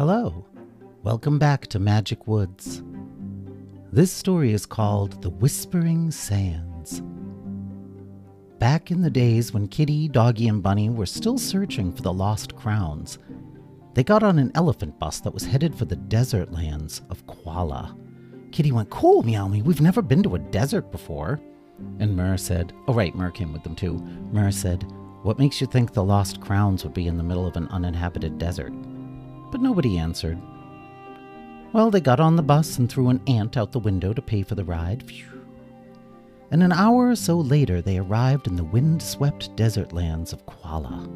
Hello! Welcome back to Magic Woods. This story is called The Whispering Sands. Back in the days when Kitty, Doggy, and Bunny were still searching for the lost crowns, they got on an elephant bus that was headed for the desert lands of Koala. Kitty went, "Cool, Meow Me, we've never been to a desert before." And Myrrh said, oh right, Myrrh came with them too. Myrrh said, "What makes you think the lost crowns would be in the middle of an uninhabited desert?" But nobody answered. Well, they got on the bus and threw an ant out the window to pay for the ride. Phew. And an hour or so later, they arrived in the wind-swept desert lands of Koala.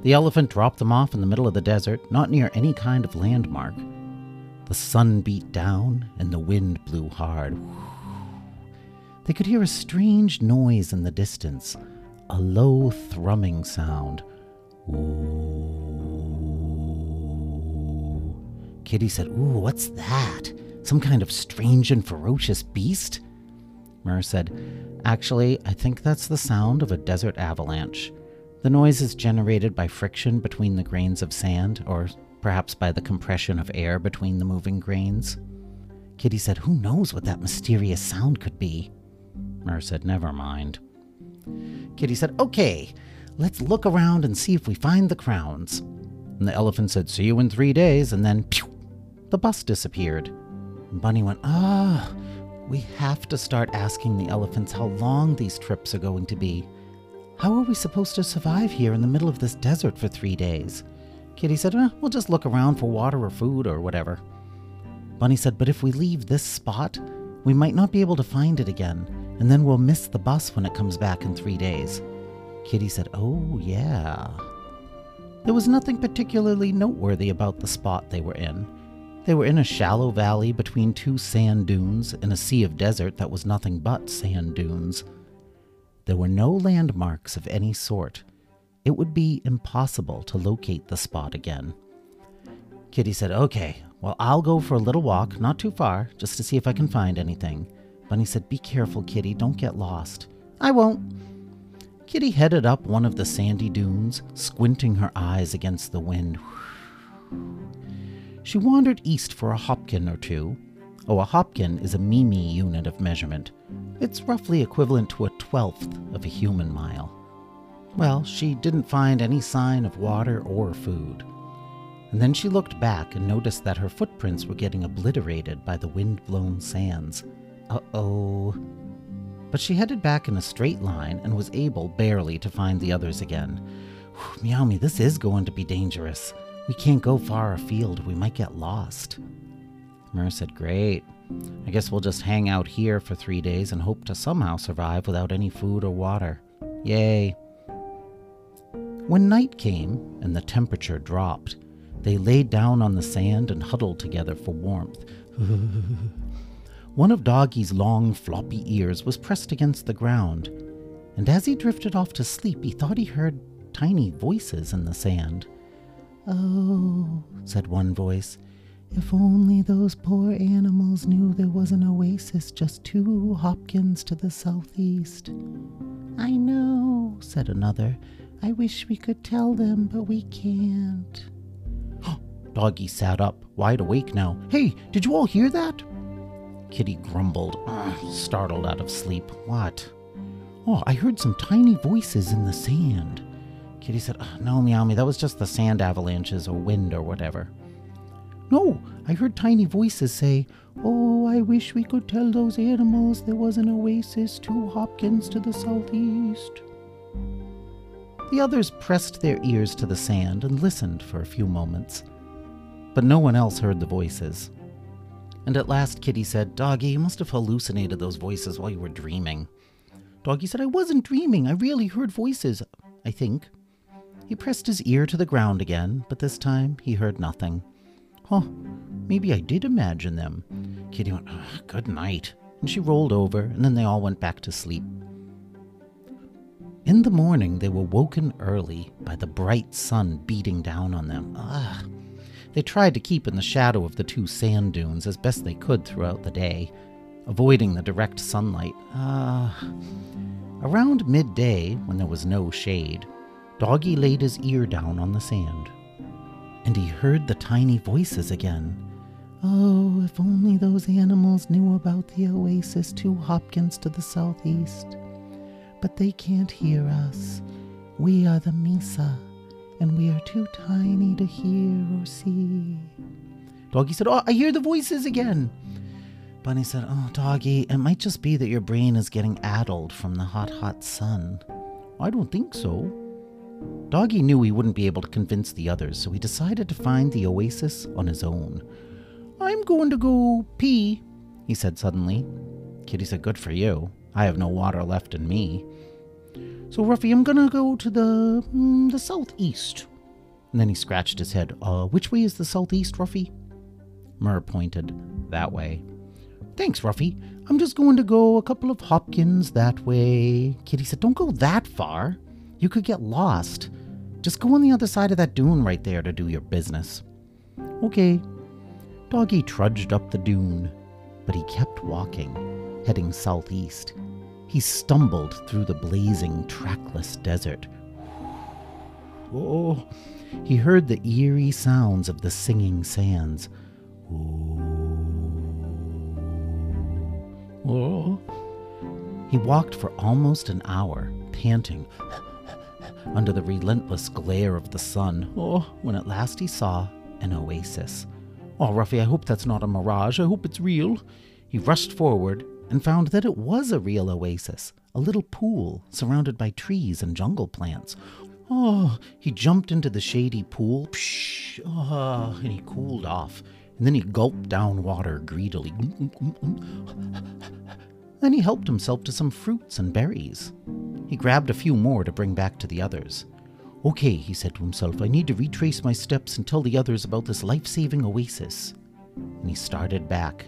The elephant dropped them off in the middle of the desert, not near any kind of landmark. The sun beat down, and the wind blew hard. They could hear a strange noise in the distance, a low thrumming sound. Ooh. Kitty said, "Ooh, what's that? Some kind of strange and ferocious beast?" Myrrh said, "Actually, I think that's the sound of a desert avalanche. The noise is generated by friction between the grains of sand, or perhaps by the compression of air between the moving grains." Kitty said, "Who knows what that mysterious sound could be?" Myrrh said, "Never mind." Kitty said, "Okay, let's look around and see if we find the crowns." And the elephant said, "See you in 3 days," and then, pew, the bus disappeared. And Bunny went, "We have to start asking the elephants how long these trips are going to be. How are we supposed to survive here in the middle of this desert for 3 days?" Kitty said, "We'll just look around for water or food or whatever." Bunny said, "But if we leave this spot, we might not be able to find it again, and then we'll miss the bus when it comes back in 3 days. Kitty said, "Oh, yeah." There was nothing particularly noteworthy about the spot they were in. They were in a shallow valley between two sand dunes in a sea of desert that was nothing but sand dunes. There were no landmarks of any sort. It would be impossible to locate the spot again. Kitty said, "Okay, well, I'll go for a little walk, not too far, just to see if I can find anything." Bunny said, "Be careful, Kitty, don't get lost." "I won't." Kitty headed up one of the sandy dunes, squinting her eyes against the wind. She wandered east for a hopkin or two. Oh, a hopkin is a Mimi unit of measurement. It's roughly equivalent to 1/12 of a human mile. Well, she didn't find any sign of water or food. And then she looked back and noticed that her footprints were getting obliterated by the wind-blown sands. Uh-oh. But she headed back in a straight line and was able, barely, to find the others again. "Meow Me, this is going to be dangerous. We can't go far afield. We might get lost." Myrrh said, "Great. I guess we'll just hang out here for 3 days and hope to somehow survive without any food or water. Yay." When night came and the temperature dropped, they laid down on the sand and huddled together for warmth. One of Doggy's long, floppy ears was pressed against the ground, and as he drifted off to sleep, he thought he heard tiny voices in the sand. "Oh," said one voice, "if only those poor animals knew there was an oasis just 2 hopkins to the southeast." "I know," said another. "I wish we could tell them, but we can't." Doggy sat up, wide awake now. "Hey, did you all hear that?" Kitty grumbled, startled out of sleep. "What?" "Oh, I heard some tiny voices in the sand." Kitty said, "No, Meow Me, that was just the sand avalanches or wind or whatever." "No, I heard tiny voices say, 'Oh, I wish we could tell those animals there was an oasis 2 hopkins to the southeast.'" The others pressed their ears to the sand and listened for a few moments. But no one else heard the voices. And at last Kitty said, "Doggy, you must have hallucinated those voices while you were dreaming." Doggy said, "I wasn't dreaming. I really heard voices, I think." He pressed his ear to the ground again, but this time he heard nothing. "Huh, maybe I did imagine them." Kitty went, "Good night." And she rolled over, and then they all went back to sleep. In the morning, they were woken early by the bright sun beating down on them. Ugh. They tried to keep in the shadow of the 2 sand dunes as best they could throughout the day, avoiding the direct sunlight. Around midday, when there was no shade, Doggy laid his ear down on the sand. and he heard the tiny voices again. Oh, if only those animals knew about the oasis 2 hopkins to the southeast. But they can't hear us. We are the Misa, and we are too tiny to hear or see. Doggy said, oh, I hear the voices again. Bunny said, oh, Doggy, it might just be that your brain is getting addled from the hot, hot sun. I don't think so. Doggy knew he wouldn't be able to convince the others, so he decided to find the oasis on his own. I'm going to go pee, he said suddenly. Kitty said, good for you. I have no water left in me. So, Ruffy, I'm gonna go to the southeast. And then he scratched his head. Which way is the southeast, Ruffy? Murr pointed. That way. Thanks, Ruffy. I'm just going to go a couple of hopkins that way. Kitty said, don't go that far. You could get lost. Just go on the other side of that dune right there to do your business. Okay. Doggy trudged up the dune, but he kept walking, heading southeast. He stumbled through the blazing, trackless desert. Oh, he heard the eerie sounds of the singing sands. Oh. Oh. He walked for almost an hour, panting under the relentless glare of the sun. Oh, when at last he saw an oasis. Oh, Ruffy, I hope that's not a mirage. I hope it's real. He rushed forward and found that it was a real oasis, a little pool surrounded by trees and jungle plants. Oh, he jumped into the shady pool, psh, oh, and he cooled off. And then he gulped down water greedily. Then he helped himself to some fruits and berries. He grabbed a few more to bring back to the others. Okay, he said to himself, I need to retrace my steps and tell the others about this life-saving oasis. And he started back.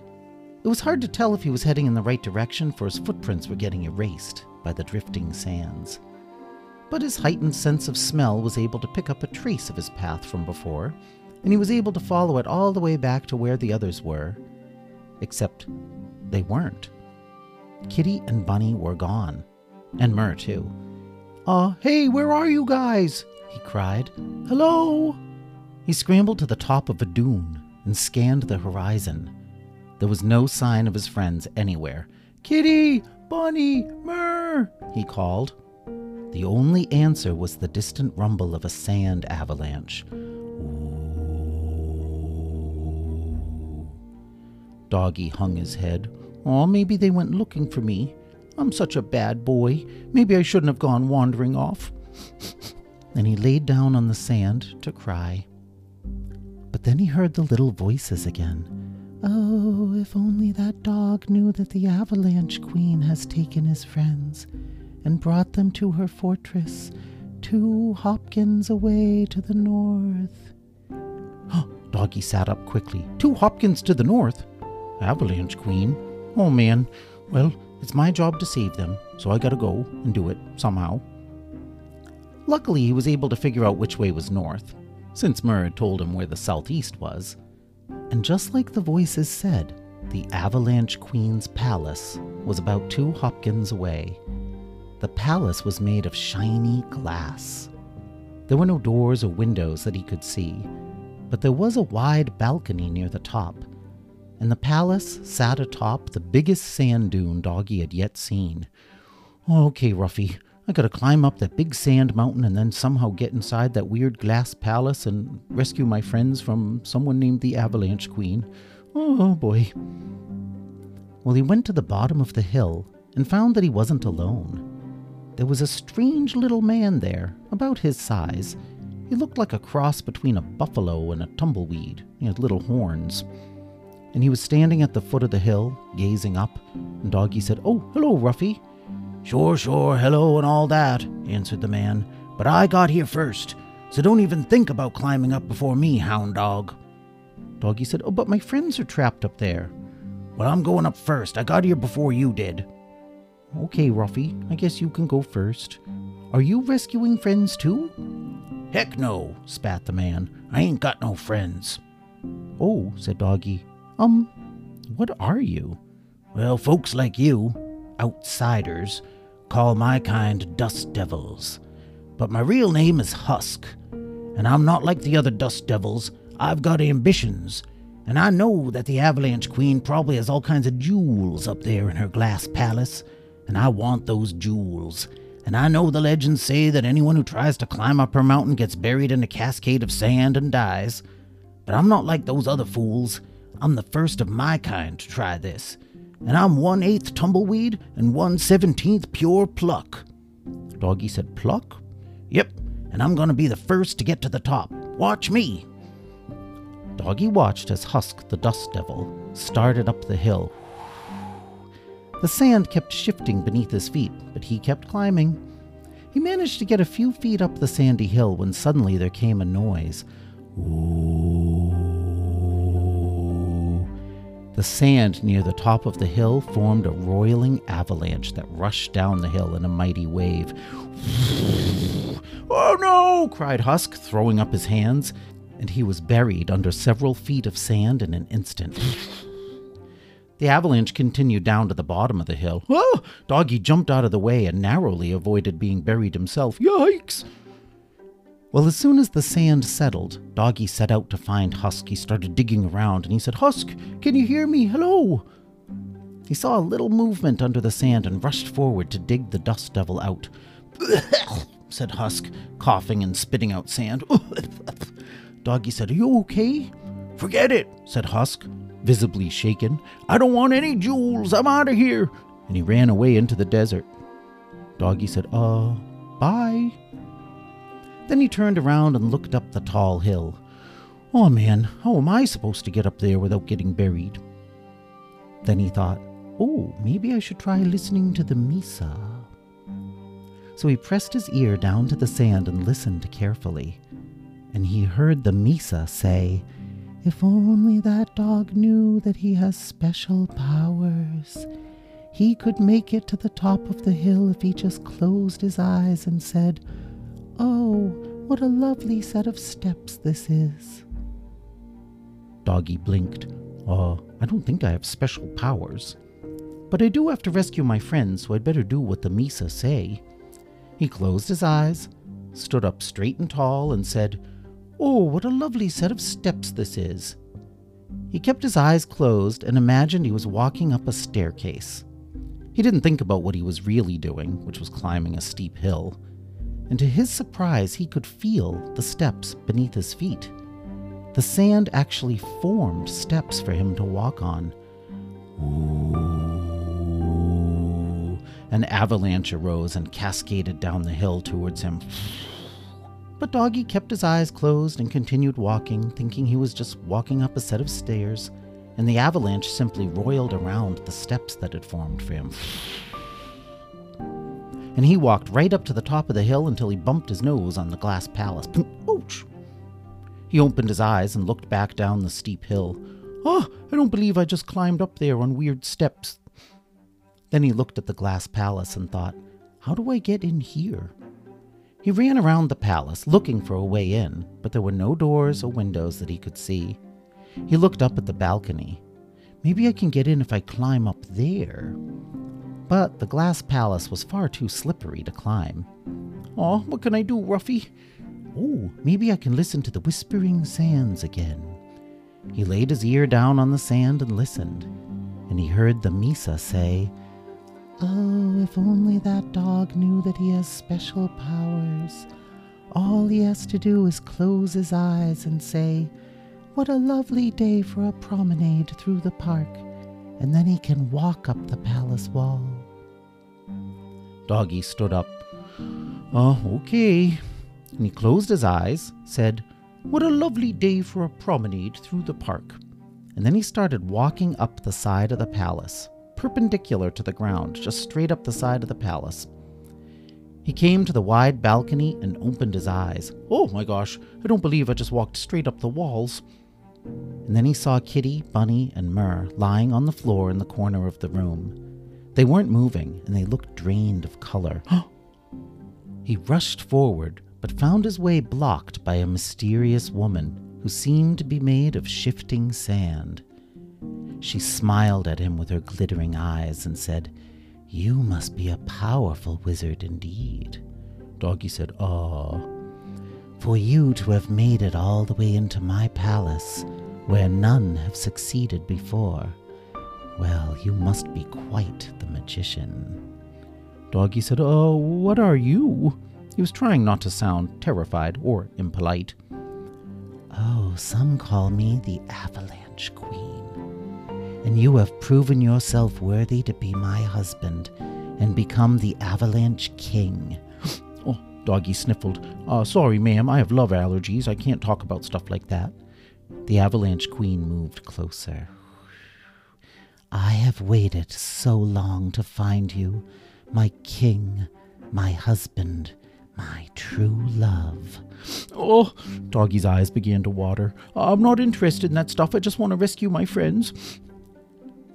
It was hard to tell if he was heading in the right direction, for his footprints were getting erased by the drifting sands. But his heightened sense of smell was able to pick up a trace of his path from before, and he was able to follow it all the way back to where the others were. Except they weren't. Kitty and Bunny were gone. And Murr, too. Hey, where are you guys? He cried. Hello? He scrambled to the top of a dune and scanned the horizon. There was no sign of his friends anywhere. Kitty, Bunny, Murr, he called. The only answer was the distant rumble of a sand avalanche. Ooh. Doggy hung his head. Oh, maybe they went looking for me. I'm such a bad boy. Maybe I shouldn't have gone wandering off. And he laid down on the sand to cry. But then he heard the little voices again. Oh, if only that dog knew that the Avalanche Queen has taken his friends and brought them to her fortress, 2 hopkins away to the north. Doggy sat up quickly. 2 hopkins to the north? Avalanche Queen? Oh, man. Well, it's my job to save them, so I gotta go and do it somehow. Luckily, he was able to figure out which way was north, since Murr had told him where the southeast was. And just like the voices said, the Avalanche Queen's palace was about 2 hopkins away. The palace was made of shiny glass. There were no doors or windows that he could see, but there was a wide balcony near the top. And the palace sat atop the biggest sand dune Doggy had yet seen. Okay, Ruffy, I gotta climb up that big sand mountain and then somehow get inside that weird glass palace and rescue my friends from someone named the Avalanche Queen. Oh, boy. Well, he went to the bottom of the hill and found that he wasn't alone. There was a strange little man there, about his size. He looked like a cross between a buffalo and a tumbleweed. He had little horns. And he was standing at the foot of the hill, gazing up, and Doggy said, Oh, hello, Ruffy. Sure, sure, hello and all that, answered the man, but I got here first, so don't even think about climbing up before me, hound dog. Doggy said, Oh, but my friends are trapped up there. Well, I'm going up first. I got here before you did. Okay, Ruffy, I guess you can go first. Are you rescuing friends too? Heck no, spat the man. I ain't got no friends. Oh, said Doggy. What are you? Well, folks like you, outsiders, call my kind dust devils. But my real name is Husk, and I'm not like the other dust devils. I've got ambitions, and I know that the Avalanche Queen probably has all kinds of jewels up there in her glass palace, and I want those jewels. And I know the legends say that anyone who tries to climb up her mountain gets buried in a cascade of sand and dies, but I'm not like those other fools. I'm the first of my kind to try this, and I'm 1/8 tumbleweed and 1/17 pure pluck. Doggy said pluck? Yep, and I'm gonna be the first to get to the top. Watch me! Doggy watched as Husk, the dust devil, started up the hill. The sand kept shifting beneath his feet, but he kept climbing. He managed to get a few feet up the sandy hill when suddenly there came a noise. Ooh. The sand near the top of the hill formed a roiling avalanche that rushed down the hill in a mighty wave. Oh no! cried Husk, throwing up his hands, and he was buried under several feet of sand in an instant. The avalanche continued down to the bottom of the hill. Oh! Doggy jumped out of the way and narrowly avoided being buried himself. Yikes! Well, as soon as the sand settled, Doggy set out to find Husk. He started digging around and he said, "Husk, can you hear me? Hello?" He saw a little movement under the sand and rushed forward to dig the dust devil out. said Husk, coughing and spitting out sand. Doggy said, "Are you okay?" "Forget it," said Husk, visibly shaken. "I don't want any jewels. I'm out of here." And he ran away into the desert. Doggy said, bye." Then he turned around and looked up the tall hill. Oh man, how am I supposed to get up there without getting buried? Then he thought, oh, maybe I should try listening to the Misa. So he pressed his ear down to the sand and listened carefully. And he heard the Misa say, "If only that dog knew that he has special powers. He could make it to the top of the hill if he just closed his eyes and said, 'Oh, what a lovely set of steps this is.'" Doggy blinked. I don't think I have special powers. But I do have to rescue my friends, so I'd better do what the Misa say. He closed his eyes, stood up straight and tall, and said, "Oh, what a lovely set of steps this is." He kept his eyes closed and imagined he was walking up a staircase. He didn't think about what he was really doing, which was climbing a steep hill. And to his surprise, he could feel the steps beneath his feet. The sand actually formed steps for him to walk on. Ooh. An avalanche arose and cascaded down the hill towards him. But Doggy kept his eyes closed and continued walking, thinking he was just walking up a set of stairs, and the avalanche simply roiled around the steps that had formed for him. And he walked right up to the top of the hill until he bumped his nose on the glass palace. Ouch! He opened his eyes and looked back down the steep hill. Oh, I don't believe I just climbed up there on weird steps. Then he looked at the glass palace and thought, how do I get in here? He ran around the palace, looking for a way in, but there were no doors or windows that he could see. He looked up at the balcony. Maybe I can get in if I climb up there. But the glass palace was far too slippery to climb. Aw, what can I do, Ruffy? Oh, maybe I can listen to the Whispering Sands again. He laid his ear down on the sand and listened, and he heard the Misa say, "Oh, if only that dog knew that he has special powers. All he has to do is close his eyes and say, 'What a lovely day for a promenade through the park,' and then he can walk up the palace wall." Doggy stood up. "Oh, okay." And he closed his eyes, said, "What a lovely day for a promenade through the park." And then he started walking up the side of the palace, perpendicular to the ground, just straight up the side of the palace. He came to the wide balcony and opened his eyes. Oh my gosh, I don't believe I just walked straight up the walls. And then he saw Kitty, Bunny, and Myrrh lying on the floor in the corner of the room. They weren't moving, and they looked drained of color. He rushed forward, but found his way blocked by a mysterious woman who seemed to be made of shifting sand. She smiled at him with her glittering eyes and said, "You must be a powerful wizard indeed." Doggy said, "Ah." for you to have made it all the way into my palace, where none have succeeded before. Well, you must be quite the magician." Doggy said, "Oh, what are you?" He was trying not to sound terrified or impolite. "Oh, some call me the Avalanche Queen. And you have proven yourself worthy to be my husband and become the Avalanche King." Oh, Doggy sniffled. "Sorry, ma'am, I have love allergies. I can't talk about stuff like that." The Avalanche Queen moved closer. "I have waited so long to find you, my king, my husband, my true love." "Oh," Doggy's eyes began to water. "I'm not interested in that stuff. I just want to rescue my friends."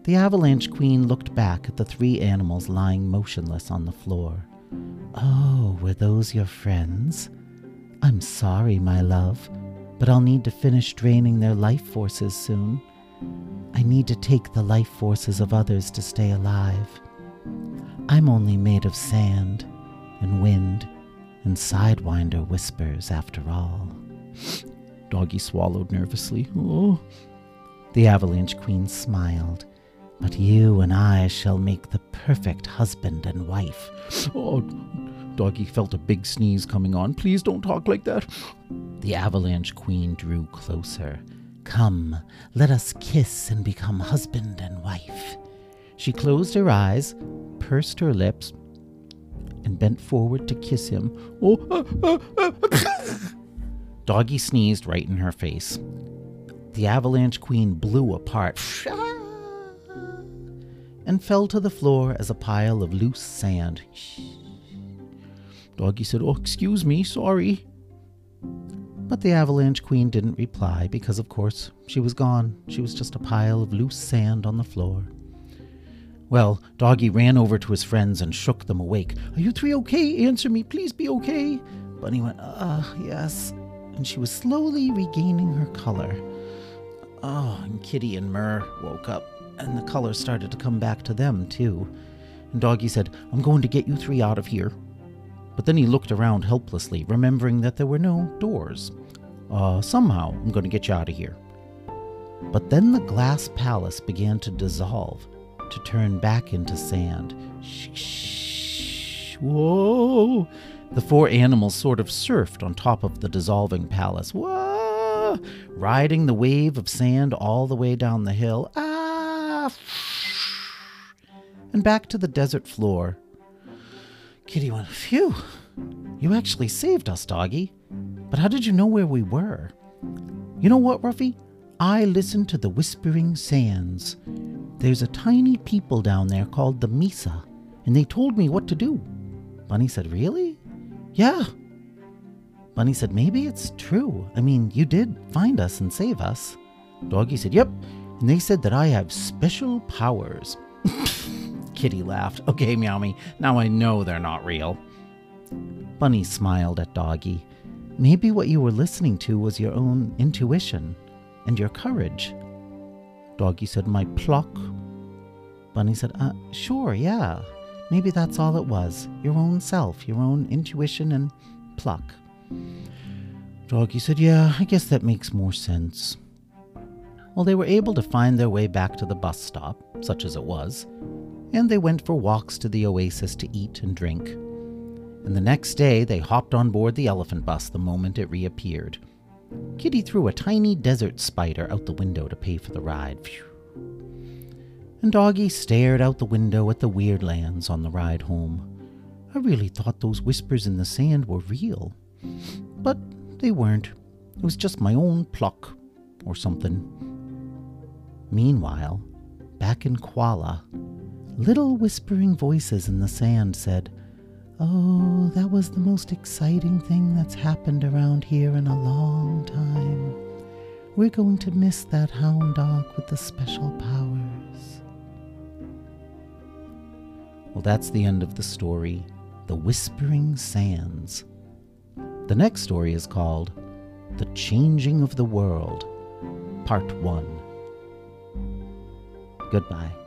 The Avalanche Queen looked back at the three animals lying motionless on the floor. "Oh, were those your friends? I'm sorry, my love, but I'll need to finish draining their life forces soon. I need to take the life forces of others to stay alive. I'm only made of sand and wind, and Sidewinder whispers after all." Doggy swallowed nervously. "Oh." The Avalanche Queen smiled. "But you and I shall make the perfect husband and wife." Oh, Doggy felt a big sneeze coming on. "Please don't talk like that." The Avalanche Queen drew closer. "Come, let us kiss and become husband and wife." She closed her eyes, pursed her lips, and bent forward to kiss him. Oh! Doggy sneezed right in her face. The Avalanche Queen blew apart and fell to the floor as a pile of loose sand. Doggy said, "Oh, excuse me, sorry." But the Avalanche Queen didn't reply because, of course, she was gone. She was just a pile of loose sand on the floor. Well, Doggy ran over to his friends and shook them awake. "Are you three okay? Answer me, please be okay." Bunny went, yes. And she was slowly regaining her color. Oh, and Kitty and Myrrh woke up, and the color started to come back to them, too. And Doggy said, "I'm going to get you three out of here." But then he looked around helplessly, remembering that there were no doors. Somehow, I'm going to get you out of here." But then the glass palace began to dissolve, to turn back into sand. Whoa! The four animals sort of surfed on top of the dissolving palace. Whoa! Riding the wave of sand all the way down the hill. Ah! And back to the desert floor. Kitty went, "Phew! You actually saved us, Doggy. But how did you know where we were?" "You know what, Ruffy? I listened to The Whispering Sands. There's a tiny people down there called the Misa, and they told me what to do." Bunny said, "Really?" "Yeah." Bunny said, "Maybe it's true. I mean, you did find us and save us." Doggy said, "Yep, and they said that I have special powers." Kitty laughed. "Okay, Meowmy, now I know they're not real." Bunny smiled at Doggy. "Maybe what you were listening to was your own intuition and your courage." Doggy said, "My pluck?" Bunny said, "Sure, yeah. Maybe that's all it was. Your own self, your own intuition and pluck." Doggy said, "Yeah, I guess that makes more sense." Well, they were able to find their way back to the bus stop, such as it was, and they went for walks to the oasis to eat and drink. And the next day, they hopped on board the elephant bus the moment it reappeared. Kitty threw a tiny desert spider out the window to pay for the ride. Phew. And Doggy stared out the window at the weird lands on the ride home. "I really thought those whispers in the sand were real. But they weren't. It was just my own pluck, or something." Meanwhile, back in Koala, little whispering voices in the sand said, "Oh, that was the most exciting thing that's happened around here in a long time. We're going to miss that hound dog with the special powers." Well, that's the end of the story, The Whispering Sands. The next story is called The Changing of the World, Part 1. Goodbye.